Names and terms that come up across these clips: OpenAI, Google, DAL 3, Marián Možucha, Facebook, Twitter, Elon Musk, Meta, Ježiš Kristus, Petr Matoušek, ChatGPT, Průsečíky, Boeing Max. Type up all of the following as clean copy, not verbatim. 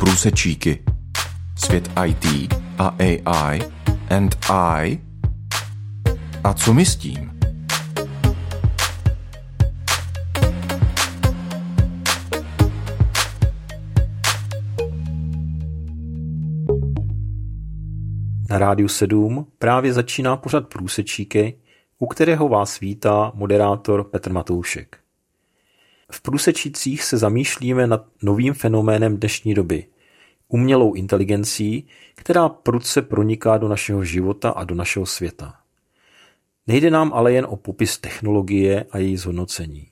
Průsečíky. Svět IT a AI and I. A co my s tím? Na Rádiu 7 právě začíná pořad Průsečíky, u kterého vás vítá moderátor Petr Matoušek. V Průsečících se zamýšlíme nad novým fenoménem dnešní doby, umělou inteligencí, která prudce proniká do našeho života a do našeho světa. Nejde nám ale jen o popis technologie a její zhodnocení.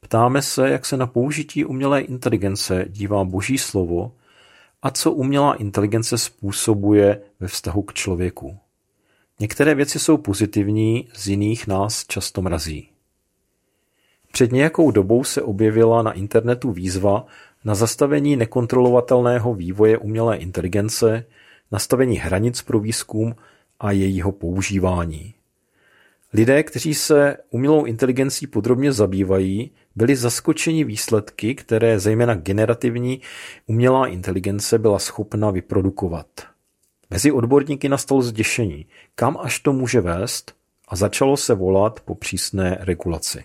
Ptáme se, jak se na použití umělé inteligence dívá Boží slovo a co umělá inteligence způsobuje ve vztahu k člověku. Některé věci jsou pozitivní, z jiných nás často mrazí. Před nějakou dobou se objevila na internetu výzva na zastavení nekontrolovatelného vývoje umělé inteligence, nastavení hranic pro výzkum a jejího používání. Lidé, kteří se umělou inteligencí podrobně zabývají, byli zaskočeni výsledky, které zejména generativní umělá inteligence byla schopna vyprodukovat. Mezi odborníky nastalo zděšení, kam až to může vést, a začalo se volat po přísné regulaci.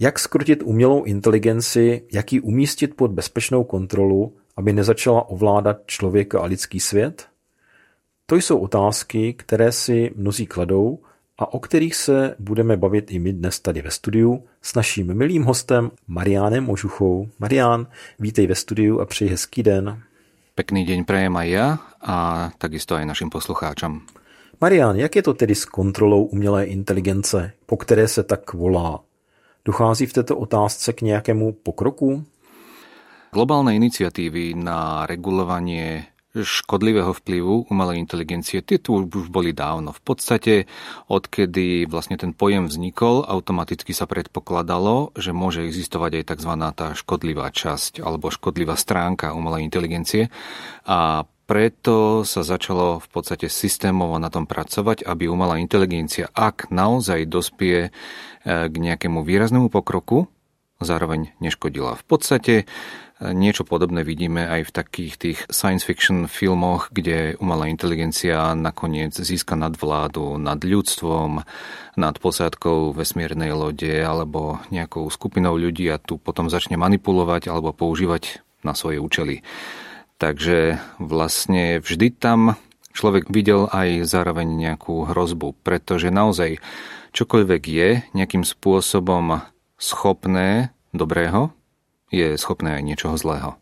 Jak zkrotit umělou inteligenci, jak ji umístit pod bezpečnou kontrolu, aby nezačala ovládat člověka a lidský svět? To jsou otázky, které si mnozí kladou a o kterých se budeme bavit i my dnes tady ve studiu s naším milým hostem Mariánem Možuchou. Marián, vítej ve studiu a přeji hezký den. Pekný deň prejem aj ja a takisto aj našim poslucháčom. Marián, jak je to tedy s kontrolou umělé inteligence, po které se tak volá? Dochází v této otázce k nějakému pokroku? Globálne iniciatívy na regulovanie škodlivého vplyvu umelej inteligencie, tie tu už boli dávno. V podstate, odkedy vlastne ten pojem vznikol, automaticky sa predpokladalo, že môže existovať aj tzv. Tá škodlivá časť alebo škodlivá stránka umelej inteligencie a preto sa začalo v podstate systémovo na tom pracovať, aby umelá inteligencia, ak naozaj dospie k nejakému výraznému pokroku, zároveň neškodila. V podstate niečo podobné vidíme aj v takých tých science fiction filmoch, kde umelá inteligencia nakoniec získa nadvládu nad ľudstvom, nad posádkou vesmírnej lode alebo nejakou skupinou ľudí a tu potom začne manipulovať alebo používať na svoje účely. Takže vlastne vždy tam človek videl aj zároveň nejakú hrozbu, pretože naozaj čokoľvek je nejakým spôsobom schopné dobrého, je schopné aj niečoho zlého.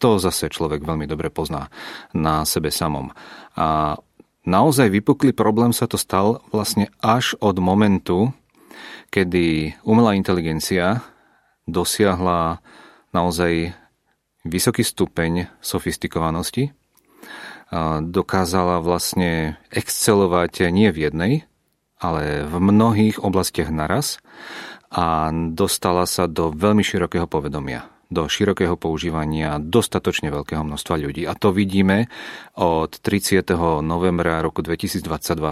To zase človek veľmi dobre pozná na sebe samom. A naozaj vypuklý problém sa to stal vlastne až od momentu, kedy umelá inteligencia dosiahla naozaj vysoký stupeň sofistikovanosti. Dokázala vlastne excelovať nie v jednej, ale v mnohých oblastiach naraz a dostala sa do veľmi širokého povedomia, do širokého používania dostatočne veľkého množstva ľudí. A to vidíme od 30. novembra roku 2022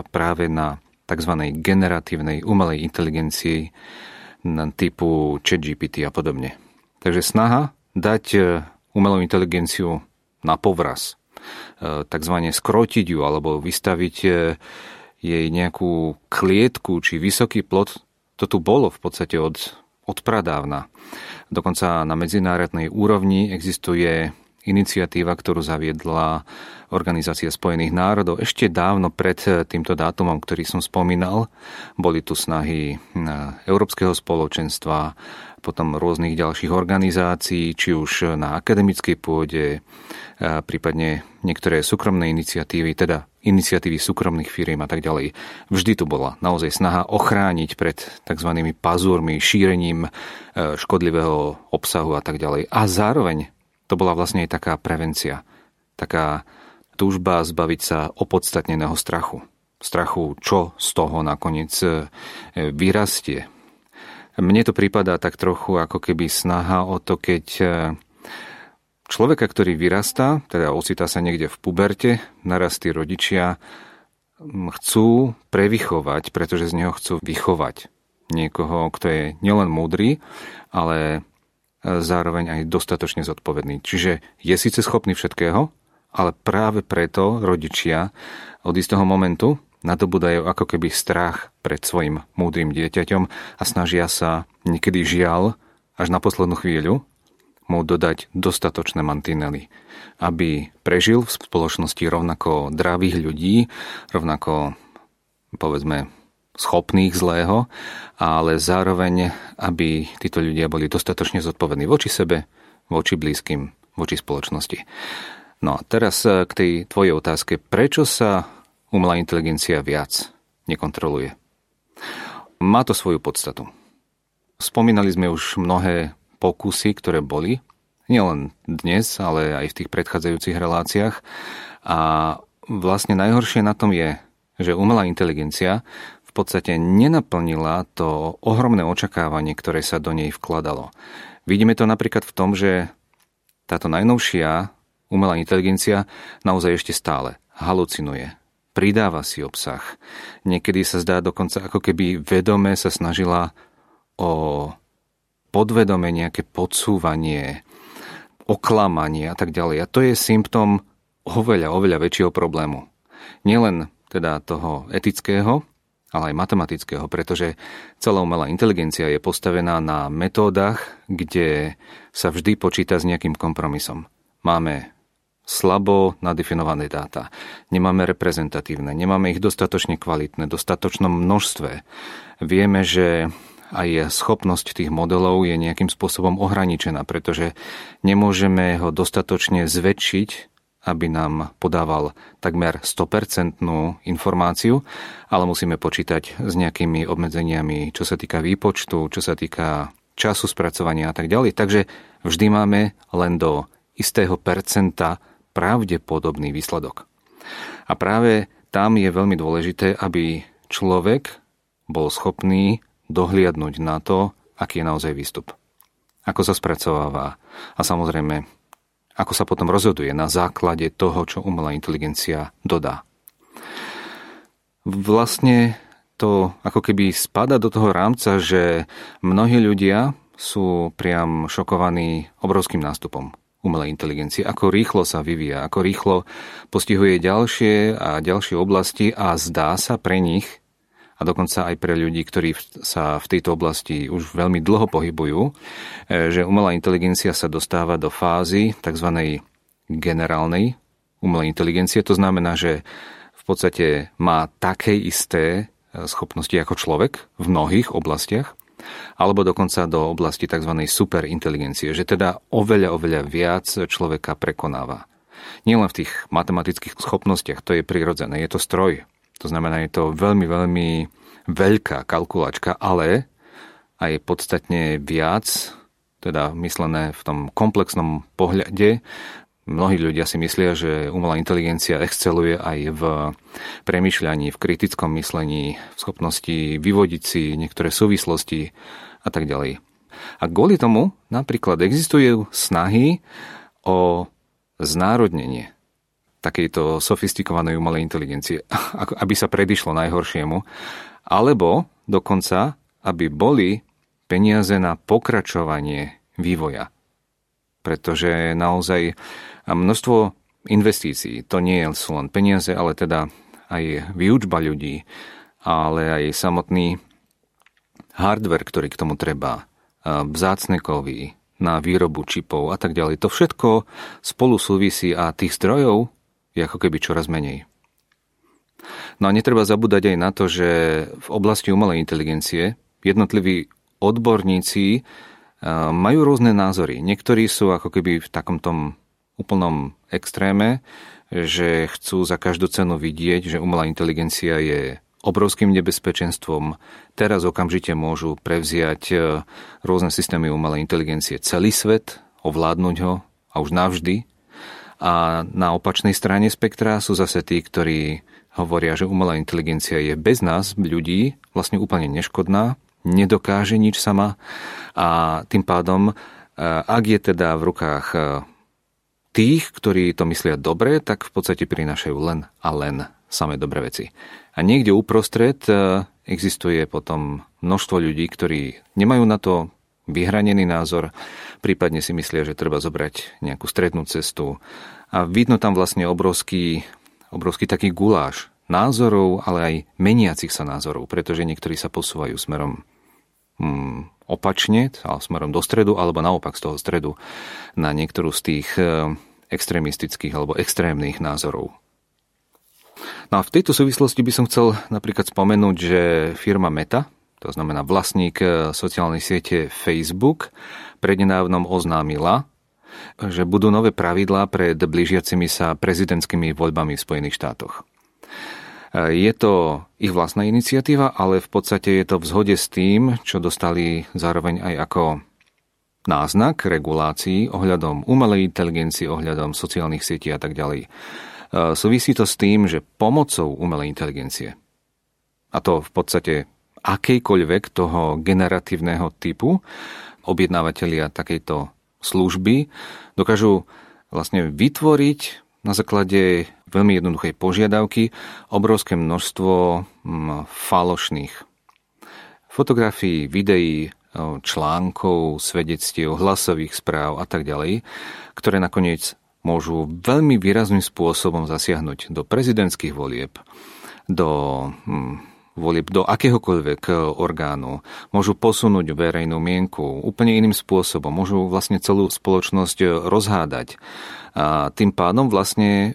práve na tzv. Generatívnej umelej inteligencii typu ChatGPT a podobne. Takže snaha dať umelú inteligenciu na povraz, takzvané skrotiť ju alebo vystaviť jej nejakú klietku či vysoký plot. To tu bolo v podstate od pradávna. Dokonca na medzinárodnej úrovni existuje iniciatíva, ktorú zaviedla Organizácia spojených národov. Ešte dávno pred týmto dátumom, ktorý som spomínal, boli tu snahy Európskeho spoločenstva, potom rôznych ďalších organizácií, či už na akademickej pôde, prípadne niektoré súkromné iniciatívy, teda iniciatívy súkromných firiem a tak ďalej. Vždy tu bola naozaj snaha ochrániť pred tzv. Pazúrmi, šírením škodlivého obsahu a tak ďalej. A zároveň to bola vlastne aj taká prevencia, taká túžba zbaviť sa opodstatneného strachu. Strachu, čo z toho nakoniec vyrastie. Mne to prípada tak trochu ako keby snaha o to, keď človeka, ktorý vyrastá, teda ocitá sa niekde v puberte, naraz tí rodičia chcú prevychovať, pretože z neho chcú vychovať niekoho, kto je nielen múdry, ale zároveň aj dostatočne zodpovedný. Čiže je síce schopný všetkého, ale práve preto rodičia od istého momentu nadobúdajú ako keby strach pred svojim múdrym dieťaťom a snažia sa niekedy žiaľ až na poslednú chvíľu mu dodať dostatočné mantinely, aby prežil v spoločnosti rovnako dravých ľudí, rovnako, povedzme, schopných zlého, ale zároveň, aby títo ľudia boli dostatočne zodpovední voči sebe, voči blízkym, voči spoločnosti. No a teraz k tej tvojej otázke, prečo sa umelá inteligencia viac nekontroluje? Má to svoju podstatu. Spomínali sme už mnohé pokusy, ktoré boli, nielen dnes, ale aj v tých predchádzajúcich reláciách. A vlastne najhoršie na tom je, že umelá inteligencia v podstate nenaplnila to ohromné očakávanie, ktoré sa do nej vkladalo. Vidíme to napríklad v tom, že táto najnovšia umelá inteligencia naozaj ešte stále halucinuje, pridáva si obsah. Niekedy sa zdá dokonca, ako keby vedome sa snažila o podvedome nejaké podsúvanie, oklamanie a tak ďalej. A to je symptom oveľa, oveľa väčšieho problému. Nielen teda toho etického, ale aj matematického, pretože celá umelá inteligencia je postavená na metódach, kde sa vždy počíta s nejakým kompromisom. Máme slabo nadefinované dáta. Nemáme reprezentatívne, nemáme ich dostatočne kvalitné, dostatočnom množstve. Vieme, že aj schopnosť tých modelov je nejakým spôsobom ohraničená, pretože nemôžeme ho dostatočne zväčšiť, aby nám podával takmer 100% informáciu, ale musíme počítať s nejakými obmedzeniami, čo sa týka výpočtu, čo sa týka času spracovania a tak ďalej. Takže vždy máme len do istého percenta pravdepodobný výsledok. A práve tam je veľmi dôležité, aby človek bol schopný dohliadnúť na to, aký je naozaj výstup. Ako sa spracováva a samozrejme, ako sa potom rozhoduje na základe toho, čo umelá inteligencia dodá. Vlastne to ako keby spada do toho rámca, že mnohí ľudia sú priam šokovaní obrovským nástupom umelej inteligencie, ako rýchlo sa vyvíja, ako rýchlo postihuje ďalšie a ďalšie oblasti a zdá sa pre nich, a dokonca aj pre ľudí, ktorí sa v tejto oblasti už veľmi dlho pohybujú, že umelá inteligencia sa dostáva do fázy tzv. Generálnej umelej inteligencie. To znamená, že v podstate má také isté schopnosti ako človek v mnohých oblastiach, alebo dokonca do oblasti tzv. Superinteligencie, že teda oveľa, oveľa viac človeka prekonáva. Nielen v tých matematických schopnostiach, to je prirodzené, je to stroj. To znamená, je to veľmi, veľmi veľká kalkulačka, ale aj podstatne viac, teda myslené v tom komplexnom pohľade. Mnohí ľudia si myslia, že umelá inteligencia exceluje aj v premýšľaní, v kritickom myslení, v schopnosti vyvodiť si niektoré súvislosti a tak ďalej. A kvôli tomu napríklad existujú snahy o znárodnenie takejto sofistikovanej umelej inteligencie, aby sa predišlo najhoršiemu, alebo dokonca, aby boli peniaze na pokračovanie vývoja. Pretože naozaj množstvo investícií, to nie sú len peniaze, ale teda aj výučba ľudí, ale aj samotný hardware, ktorý k tomu treba, vzácne kovy na výrobu čipov a tak ďalej. To všetko spolu súvisí a tých zdrojov je ako keby čoraz menej. No a netreba zabúdať aj na to, že v oblasti umelej inteligencie jednotliví odborníci majú rôzne názory. Niektorí sú ako keby v takomto úplnom extréme, že chcú za každú cenu vidieť, že umelá inteligencia je obrovským nebezpečenstvom. Teraz okamžite môžu prevziať rôzne systémy umelej inteligencie celý svet, ovládnuť ho a už navždy. A na opačnej strane spektra sú zase tí, ktorí hovoria, že umelá inteligencia je bez nás, ľudí, vlastne úplne neškodná, nedokáže nič sama a tým pádom, ak je teda v rukách tých, ktorí to myslia dobre, tak v podstate prinášajú len a len samé dobré veci. A niekde uprostred existuje potom množstvo ľudí, ktorí nemajú na to vyhranený názor, prípadne si myslia, že treba zobrať nejakú strednú cestu. A vidno tam vlastne obrovský taký guláš názorov, ale aj meniacich sa názorov, pretože niektorí sa posúvajú smerom opačne, smerom do stredu, alebo naopak z toho stredu na niektorú z tých extrémistických alebo extrémnych názorov. No a v tejto súvislosti by som chcel napríklad spomenúť, že firma Meta, to znamená vlastník sociálnej siete Facebook, prednedávnom oznámila, že budú nové pravidlá pred blížiacimi sa prezidentskými voľbami v Spojených štátoch. Je to ich vlastná iniciatíva, ale v podstate je to v zhode s tým, čo dostali zároveň aj ako náznak regulácií ohľadom umelej inteligencie, ohľadom sociálnych sietí a tak ďalej. Súvisí to s tým, že pomocou umelej inteligencie, a to v podstate akejkoľvek toho generatívneho typu, objednávateľia takejto služby dokážu vlastne vytvoriť na základe veľmi jednoduchej požiadavky obrovské množstvo falošných fotografií, videí, článkov, svedectiev, hlasových správ a tak ďalej, ktoré nakoniec môžu veľmi výrazným spôsobom zasiahnuť do prezidentských volieb, do volieb do akéhokoľvek orgánu, môžu posunúť verejnú mienku úplne iným spôsobom, môžu vlastne celú spoločnosť rozhádať. A tým pádom vlastne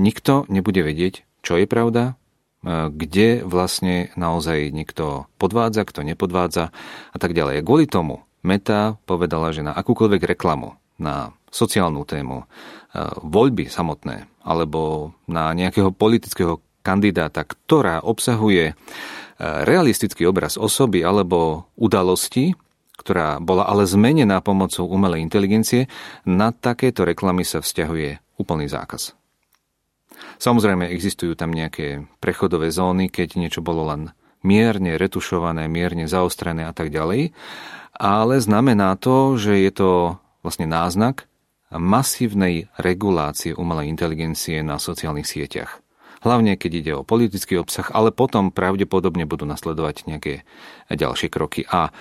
nikto nebude vedieť, čo je pravda, kde vlastne naozaj niekto podvádza, kto nepodvádza a tak ďalej. Kvôli tomu Meta povedala, že na akúkoľvek reklamu, na sociálnu tému, voľby samotné alebo na nejakého politického kandidáta, ktorá obsahuje realistický obraz osoby alebo udalosti, ktorá bola ale zmenená pomocou umelej inteligencie, na takéto reklamy sa vzťahuje úplný zákaz. Samozrejme, existujú tam nejaké prechodové zóny, keď niečo bolo len mierne retušované, mierne zaostrené a tak ďalej, ale znamená to, že je to vlastne náznak masívnej regulácie umelej inteligencie na sociálnych sieťach. Hlavne, keď ide o politický obsah, ale potom pravdepodobne budú nasledovať nejaké ďalšie kroky. A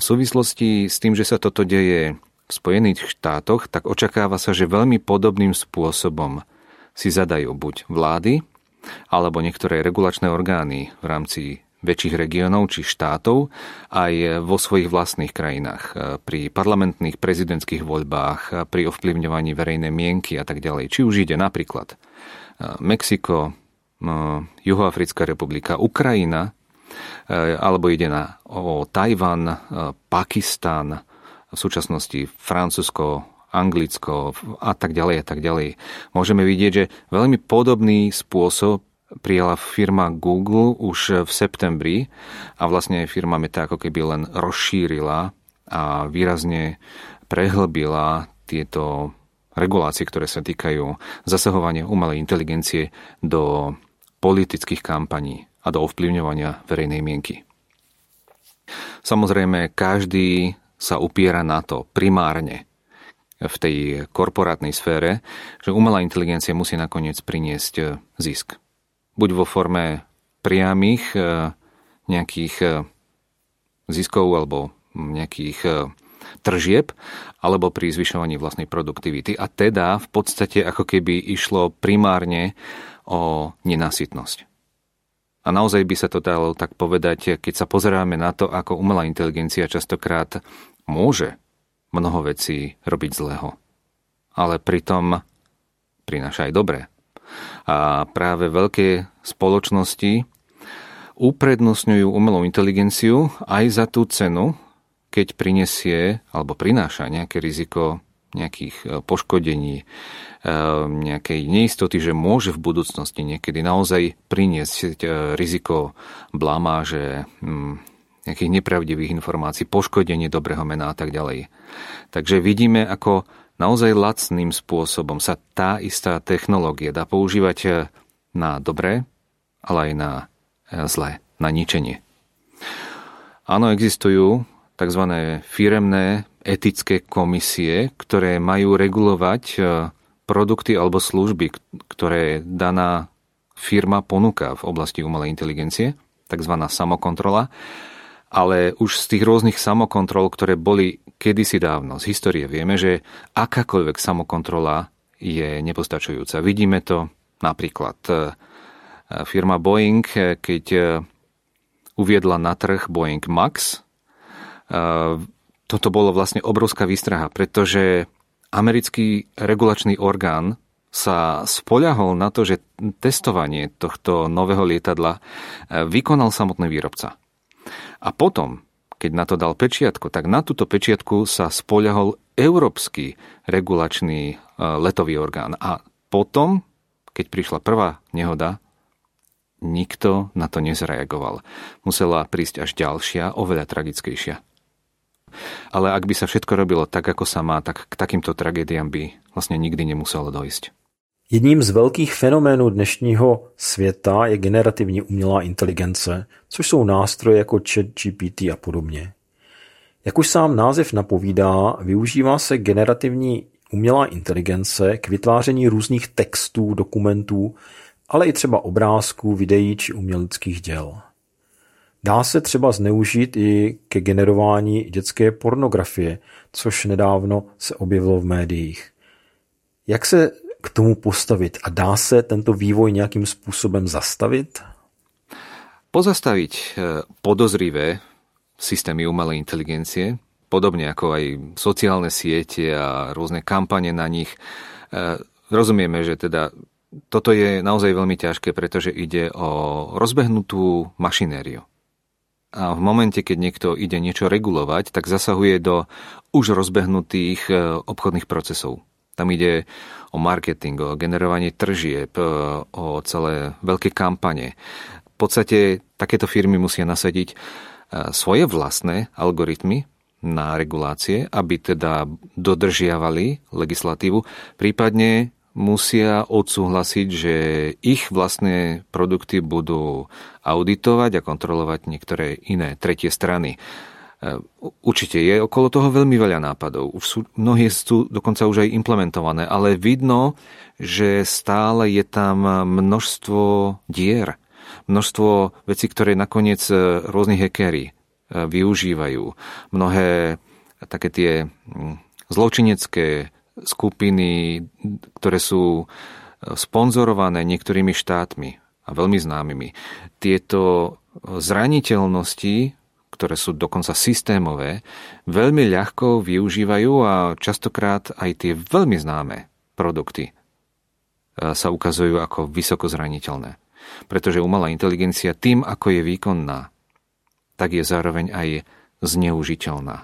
v súvislosti s tým, že sa toto deje v Spojených štátoch, tak očakáva sa, že veľmi podobným spôsobom si zadajú buď vlády, alebo niektoré regulačné orgány v rámci väčších regiónov či štátov aj vo svojich vlastných krajinách, pri parlamentných prezidentských voľbách, pri ovplyvňovaní verejnej mienky a tak ďalej. Či už ide napríklad Mexiko, Juhoafrická republika, Ukrajina, alebo ide o Tajvan, Pakistan, v súčasnosti Francúzsko, Anglicko a tak ďalej a tak ďalej. Môžeme vidieť, že veľmi podobný spôsob prijala firma Google už v septembri a vlastne firma Meta ako keby len rozšírila a výrazne prehlbila tieto regulácie, ktoré sa týkajú zasahovania umelej inteligencie do politických kampaní a do ovplyvňovania verejnej mienky. Samozrejme, každý sa upiera na to primárne v tej korporátnej sfére, že umelá inteligencia musí nakoniec priniesť zisk. Buď vo forme priamých nejakých ziskov alebo nejakých tržieb, alebo pri zvyšovaní vlastnej produktivity. A teda v podstate ako keby išlo primárne o nenasytnosť. A naozaj by sa to dalo tak povedať, keď sa pozeráme na to, ako umelá inteligencia častokrát môže mnoho vecí robiť zlého. Ale pritom prináša aj dobré. A práve veľké spoločnosti uprednostňujú umelú inteligenciu aj za tú cenu, keď prinesie alebo prináša nejaké riziko nejakých poškodení, nejakej neistoty, že môže v budúcnosti niekedy naozaj priniesť riziko blamáže, nejakých nepravdivých informácií, poškodenie dobrého mena a tak ďalej. Takže vidíme, ako naozaj lacným spôsobom sa tá istá technológia dá používať na dobré, ale aj na zlé, na ničenie. Áno, existujú tzv. Firemné etické komisie, ktoré majú regulovať produkty alebo služby, ktoré daná firma ponúka v oblasti umelej inteligencie, tzv. Samokontrola. A ale už z tých rôznych samokontrol, ktoré boli kedysi dávno, z histórie vieme, že akákoľvek samokontrola je nepostačujúca. Vidíme to napríklad firma Boeing, keď uviedla na trh Boeing Max. Toto bolo vlastne obrovská výstraha, pretože americký regulačný orgán sa spoľahol na to, že testovanie tohto nového lietadla vykonal samotný výrobca. A potom, keď na to dal pečiatku, tak na túto pečiatku sa spoľahol európsky regulačný letový orgán. A potom, keď prišla prvá nehoda, nikto na to nezareagoval. Musela prísť až ďalšia, oveľa tragickejšia. Ale ak by sa všetko robilo tak, ako sa má, tak k takýmto tragédiám by vlastne nikdy nemuselo dojsť. Jedním z velkých fenoménů dnešního světa je generativní umělá inteligence, což jsou nástroje jako ChatGPT a podobně. Jak už sám název napovídá, využívá se generativní umělá inteligence k vytváření různých textů, dokumentů, ale i třeba obrázků, videí či uměleckých děl. Dá se třeba zneužít i ke generování dětské pornografie, což nedávno se objevilo v médiích. Jak se k tomu postavit a dá se tento vývoj nějakým způsobem zastavit? Pozastaviť podozrivé systémy umelej inteligencie, podobne ako aj sociálne siete a rôzne kampane na nich. Rozumieme, že teda toto je naozaj veľmi ťažké, pretože ide o rozbehnutú mašinériu. A v momente, keď niekto ide niečo regulovať, tak zasahuje do už rozbehnutých obchodných procesov. Tam ide o marketing, o generovanie tržieb, o celé veľké kampane. V podstate takéto firmy musia nasadiť svoje vlastné algoritmy na regulácie, aby teda dodržiavali legislatívu, prípadne musia odsúhlasiť, že ich vlastné produkty budú auditovať a kontrolovať niektoré iné tretie strany. Určite je okolo toho veľmi veľa nápadov. Už sú, mnohé sú dokonca už aj implementované, ale vidno, že stále je tam množstvo dier, množstvo vecí, ktoré nakoniec rôzni hackeri využívajú. Mnohé také tie zločinecké skupiny, ktoré sú sponzorované niektorými štátmi a veľmi známymi. Tieto zraniteľnosti, ktoré sú dokonca systémové, veľmi ľahko využívajú a častokrát aj tie veľmi známe produkty sa ukazujú ako vysoko zraniteľné. Pretože umelá inteligencia tým, ako je výkonná, tak je zároveň aj zneužiteľná.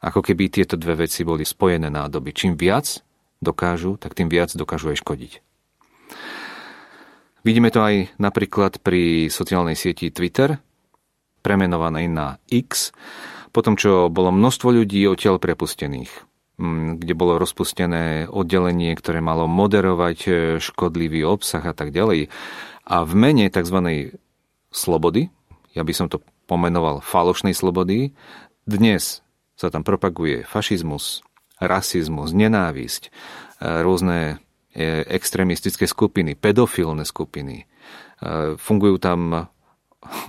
Ako keby tieto dve veci boli spojené nádoby. Čím viac dokážu, tak tým viac dokážu aj škodiť. Vidíme to aj napríklad pri sociálnej sieti Twitter, premenovanej na X, potom čo bolo množstvo ľudí odtiaľ prepustených, kde bolo rozpustené oddelenie, ktoré malo moderovať škodlivý obsah a tak ďalej. A v mene tzv. Slobody, ja by som to pomenoval falošnej slobody, dnes sa tam propaguje fašizmus, rasizmus, nenávisť, rôzne extrémistické skupiny, pedofilné skupiny. Fungujú tam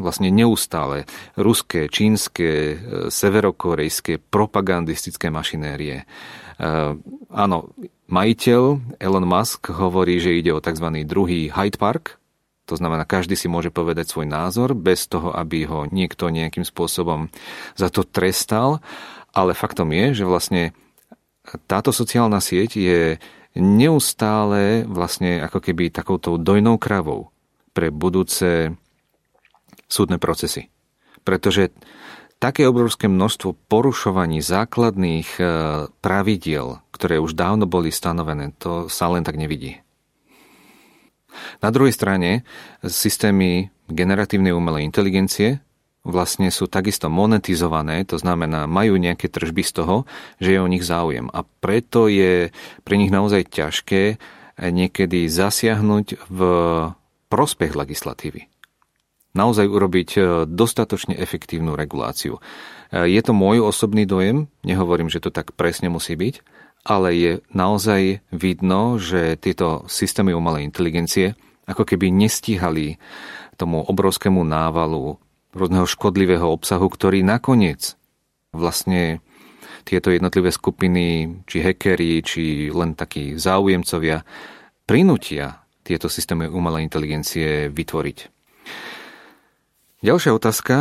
vlastne neustále ruské, čínske, severokorejské propagandistické mašinérie. Áno, majiteľ Elon Musk hovorí, že ide o tzv. Druhý Hyde Park, to znamená, každý si môže povedať svoj názor bez toho, aby ho niekto nejakým spôsobom za to trestal, ale faktom je, že vlastne táto sociálna sieť je neustále vlastne ako keby takouto dojnou kravou pre budúce súdne procesy. Pretože také obrovské množstvo porušovaní základných pravidiel, ktoré už dávno boli stanovené, to sa len tak nevidí. Na druhej strane, systémy generatívnej umelej inteligencie vlastne sú takisto monetizované, to znamená, majú nejaké tržby z toho, že je o nich záujem. A preto je pre nich naozaj ťažké niekedy zasiahnuť v prospech legislatívy. Naozaj urobiť dostatočne efektívnu reguláciu. Je to môj osobný dojem, nehovorím, že to tak presne musí byť, ale je naozaj vidno, že tieto systémy umelej inteligencie ako keby nestíhali tomu obrovskému návalu rôzneho škodlivého obsahu, ktorý nakoniec vlastne tieto jednotlivé skupiny, či hackeri, či len takí záujemcovia prinútia tieto systémy umelej inteligencie vytvoriť. Ďalšia otázka.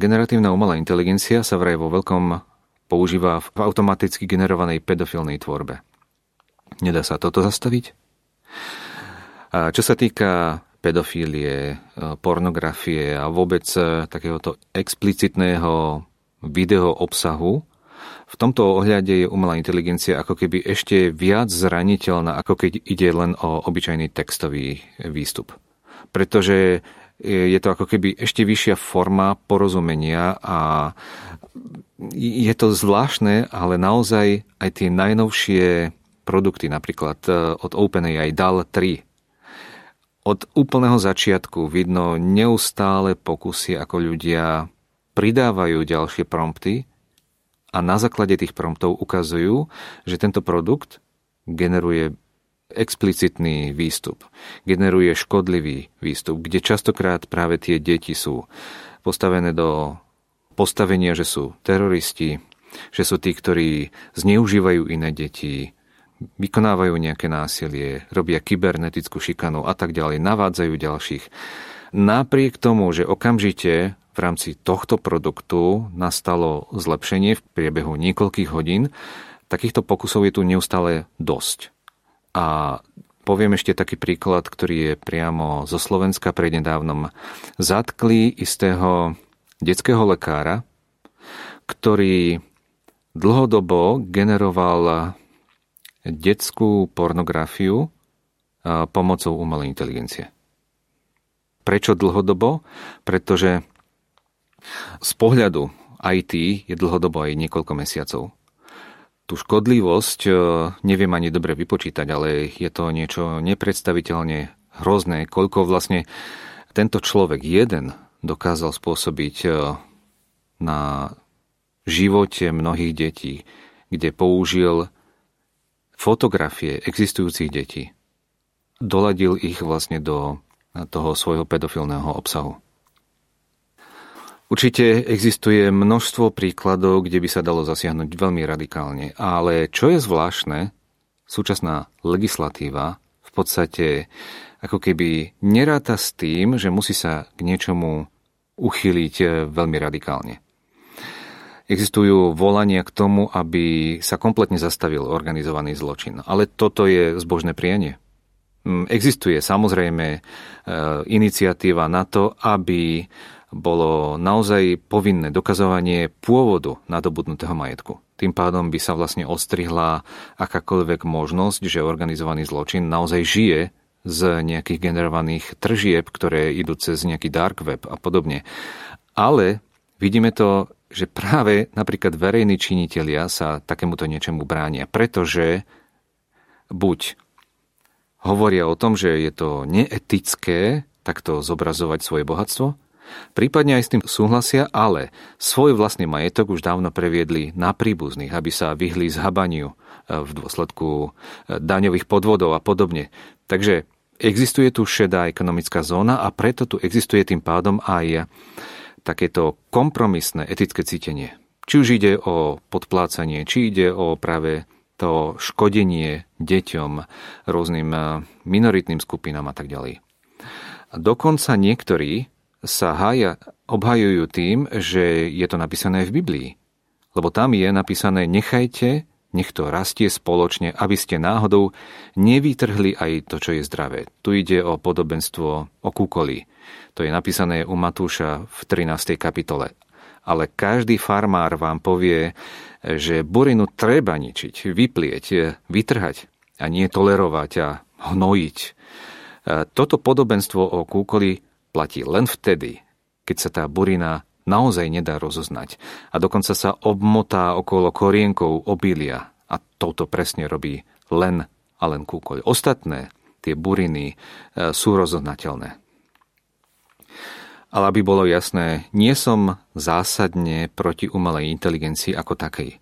Generatívna umelá inteligencia sa vraj vo veľkom používa v automaticky generovanej pedofilnej tvorbe. Nedá sa toto zastaviť? A čo sa týka pedofílie, pornografie a vôbec takéhoto explicitného video obsahu, v tomto ohľade je umelá inteligencia ako keby ešte viac zraniteľná, ako keď ide len o obyčajný textový výstup. Pretože je to ako keby ešte vyššia forma porozumenia a je to zvláštne, ale naozaj aj tie najnovšie produkty, napríklad od OpenAI DAL 3. Od úplného začiatku vidno neustále pokusy, ako ľudia pridávajú ďalšie prompty a na základe tých promptov ukazujú, že tento produkt generuje explicitný výstup, generuje škodlivý výstup, kde častokrát práve tie deti sú postavené do postavenia, že sú teroristi, že sú tí, ktorí zneužívajú iné deti, vykonávajú nejaké násilie, robia kybernetickú šikanu a tak ďalej, navádzajú ďalších. Napriek tomu, že okamžite v rámci tohto produktu nastalo zlepšenie v priebehu niekoľkých hodín, takýchto pokusov je tu neustále dosť. A poviem ešte taký príklad, ktorý je priamo zo Slovenska. Prednedávnom zatkli istého detského lekára, ktorý dlhodobo generoval detskú pornografiu pomocou umelej inteligencie. Prečo dlhodobo? Pretože z pohľadu IT je dlhodobo aj niekoľko mesiacov. Tú škodlivosť neviem ani dobre vypočítať, ale je to niečo nepredstaviteľne hrozné, koľko vlastne tento človek jeden dokázal spôsobiť na živote mnohých detí, kde použil fotografie existujúcich detí. Doladil ich vlastne do toho svojho pedofilného obsahu. Určite existuje množstvo príkladov, kde by sa dalo zasiahnuť veľmi radikálne, ale čo je zvláštne, súčasná legislatíva v podstate ako keby neráta s tým, že musí sa k niečomu uchyliť veľmi radikálne. Existujú volania k tomu, aby sa kompletne zastavil organizovaný zločin, ale toto je zbožné prianie. Existuje samozrejme iniciatíva na to, aby bolo naozaj povinné dokazovanie pôvodu nadobudnutého majetku. Tým pádom by sa vlastne odstrihla akákoľvek možnosť, že organizovaný zločin naozaj žije z nejakých generovaných tržieb, ktoré idú cez nejaký dark web a podobne. Ale vidíme to, že práve napríklad verejní činitelia sa takémuto niečomu bránia, pretože buď hovoria o tom, že je to neetické takto zobrazovať svoje bohatstvo, prípadne aj s tým súhlasia, ale svoj vlastný majetok už dávno previedli na príbuzných, aby sa vyhli zhabaniu v dôsledku daňových podvodov a podobne. Takže existuje tu šedá ekonomická zóna a preto tu existuje tým pádom aj takéto kompromisné etické cítenie. Či už ide o podplácanie, či ide o práve to škodenie deťom, rôznym minoritným skupinám a tak ďalej. A dokonca niektorí sa obhajujú tým, že je to napísané v Biblii. Lebo tam je napísané: nechajte, nech to rastie spoločne, aby ste náhodou nevytrhli aj to, čo je zdravé. Tu ide o podobenstvo o kúkoli. To je napísané u Matúša v 13. kapitole. Ale každý farmár vám povie, že burinu treba ničiť, vyplieť, vytrhať a nie tolerovať a hnojiť. Toto podobenstvo o kúkoli platí len vtedy, keď sa tá burina naozaj nedá rozoznať a dokonca sa obmotá okolo korienkov obilia, a toto presne robí len a len kúkoľ. Ostatné, tie buriny, sú rozoznateľné. Ale aby bolo jasné, nie som zásadne proti umelej inteligencii ako takej.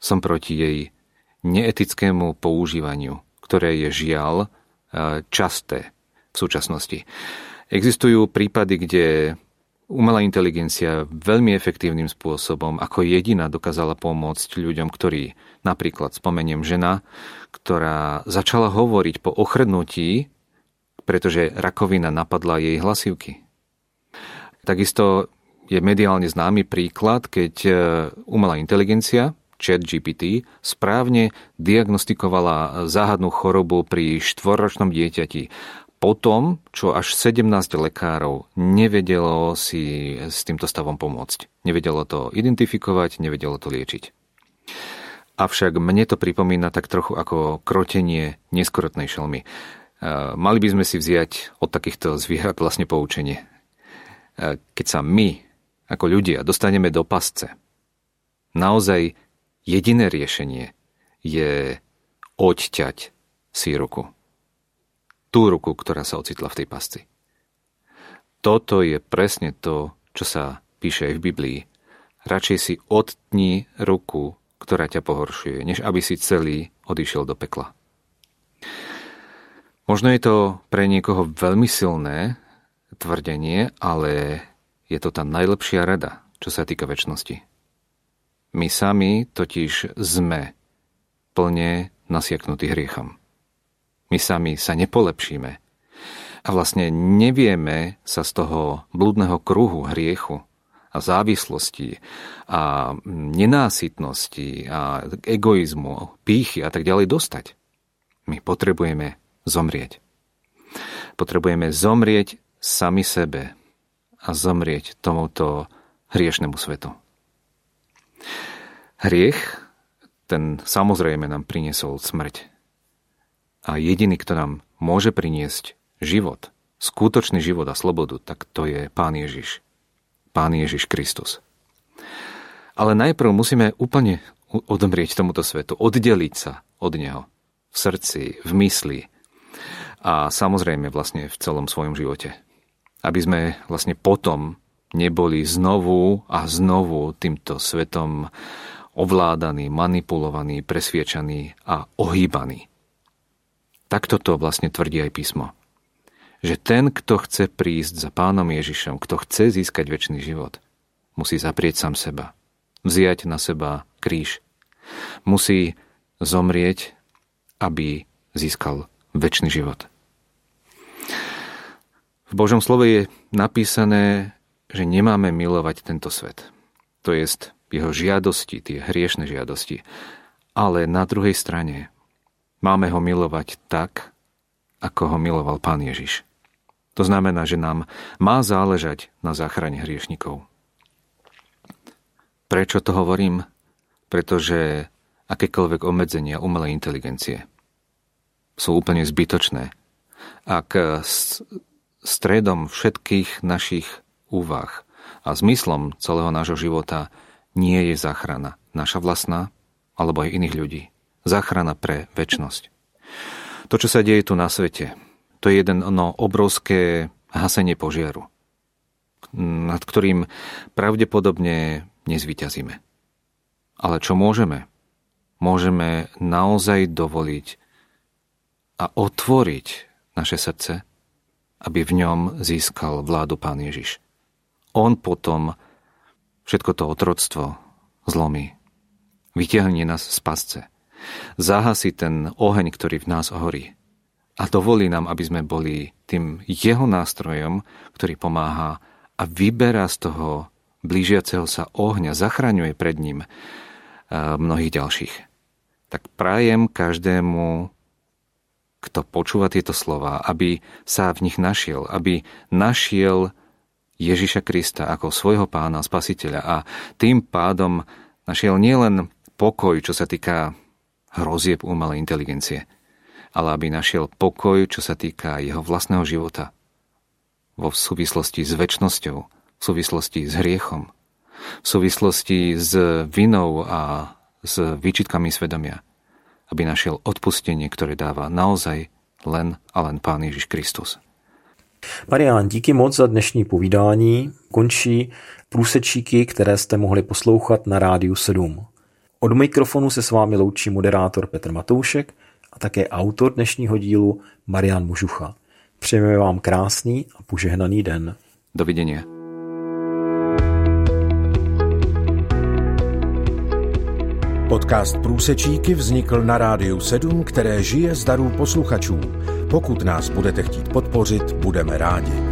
Som proti jej neetickému používaniu, ktoré je žiaľ časté v súčasnosti. Existujú prípady, kde umelá inteligencia veľmi efektívnym spôsobom ako jediná dokázala pomôcť ľuďom, ktorí, napríklad spomeniem žena, ktorá začala hovoriť po ochrnutí, pretože rakovina napadla jej hlasivky. Takisto je mediálne známy príklad, keď umelá inteligencia, ChatGPT, správne diagnostikovala záhadnú chorobu pri 4-ročnom dieťati. Potom, čo až 17 lekárov nevedelo si s týmto stavom pomôcť. Nevedelo to identifikovať, nevedelo to liečiť. Avšak mne to pripomína tak trochu ako krotenie neskorotnej šelmy. Mali by sme si vziať od takýchto zvierat vlastne poučenie. Keď sa my, ako ľudia, dostaneme do pasce, naozaj jediné riešenie je odťať si ruku. Tú ruku, ktorá sa ocitla v tej pasci. Toto je presne to, čo sa píše aj v Biblii. Radšej si odtni ruku, ktorá ťa pohoršuje, než aby si celý odišiel do pekla. Možno je to pre niekoho veľmi silné tvrdenie, ale je to tá najlepšia rada, čo sa týka večnosti. My sami totiž sme plne nasiaknutí hriechom. My sami sa nepolepšíme a vlastne nevieme sa z toho blúdneho kruhu hriechu a závislosti a nenásytnosti a egoizmu, pýchy a tak ďalej dostať. My potrebujeme zomrieť. Potrebujeme zomrieť sami sebe a zomrieť tomuto hriešnemu svetu. Hriech, ten samozrejme nám priniesol smrť. A jediný, kto nám môže priniesť život, skutočný život a slobodu, tak to je Pán Ježiš. Pán Ježiš Kristus. Ale najprv musíme úplne odomrieť tomuto svetu, oddeliť sa od neho v srdci, v mysli a samozrejme vlastne v celom svojom živote. Aby sme vlastne potom neboli znovu a znovu týmto svetom ovládaní, manipulovaní, presviečaní a ohýbaní. Takto to vlastne tvrdí aj písmo. Že ten, kto chce prísť za Pánom Ježišom, kto chce získať večný život, musí zaprieť sám seba, vziať na seba kríž. Musí zomrieť, aby získal večný život. V Božom slove je napísané, že nemáme milovať tento svet. To jest jeho žiadosti, tie hriešne žiadosti. Ale na druhej strane máme ho milovať tak, ako ho miloval Pán Ježiš. To znamená, že nám má záležať na záchrane hriešnikov. Prečo to hovorím? Pretože akékoľvek obmedzenia umelej inteligencie sú úplne zbytočné. Ak stredom všetkých našich úvah a zmyslom celého nášho života nie je záchrana naša vlastná alebo aj iných ľudí. Záchrana pre večnosť. To, čo sa deje tu na svete, to je jedno obrovské hasenie požiaru, nad ktorým pravdepodobne nezvíťazíme. Ale čo môžeme? Môžeme naozaj dovoliť a otvoriť naše srdce, aby v ňom získal vládu Pán Ježiš. On potom všetko to otroctvo zlomí. Vytiahne nás z pasce. Zahasí ten oheň, ktorý v nás horí a dovolí nám, aby sme boli tým jeho nástrojom, ktorý pomáha a vyberá z toho blížiaceho sa ohňa, zachraňuje pred ním mnohých ďalších. Tak prajem každému, kto počúva tieto slova, aby sa v nich našiel, aby našiel Ježiša Krista ako svojho pána, spasiteľa a tým pádom našiel nielen pokoj, čo sa týka hrozieb umelej inteligencie, ale aby našiel pokoj, čo sa týka jeho vlastného života. Vo súvislosti s večnosťou, v súvislosti s hriechom, v súvislosti s vinou a s výčitkami svedomia, aby našiel odpustenie, ktoré dáva naozaj len a len Pán Ježiš Kristus. Marián, díky moc za dnešní povídání. Končí Průsečíky, které jste mohli poslouchat na Rádiu 7. Od mikrofonu se s vámi loučí moderátor Petr Matoušek a také autor dnešního dílu Marián Možucha. Přejeme vám krásný a požehnaný den. Do vidění. Podcast Průsečíky vznikl na Rádiu 7, které žije z darů posluchačů. Pokud nás budete chtít podpořit, budeme rádi.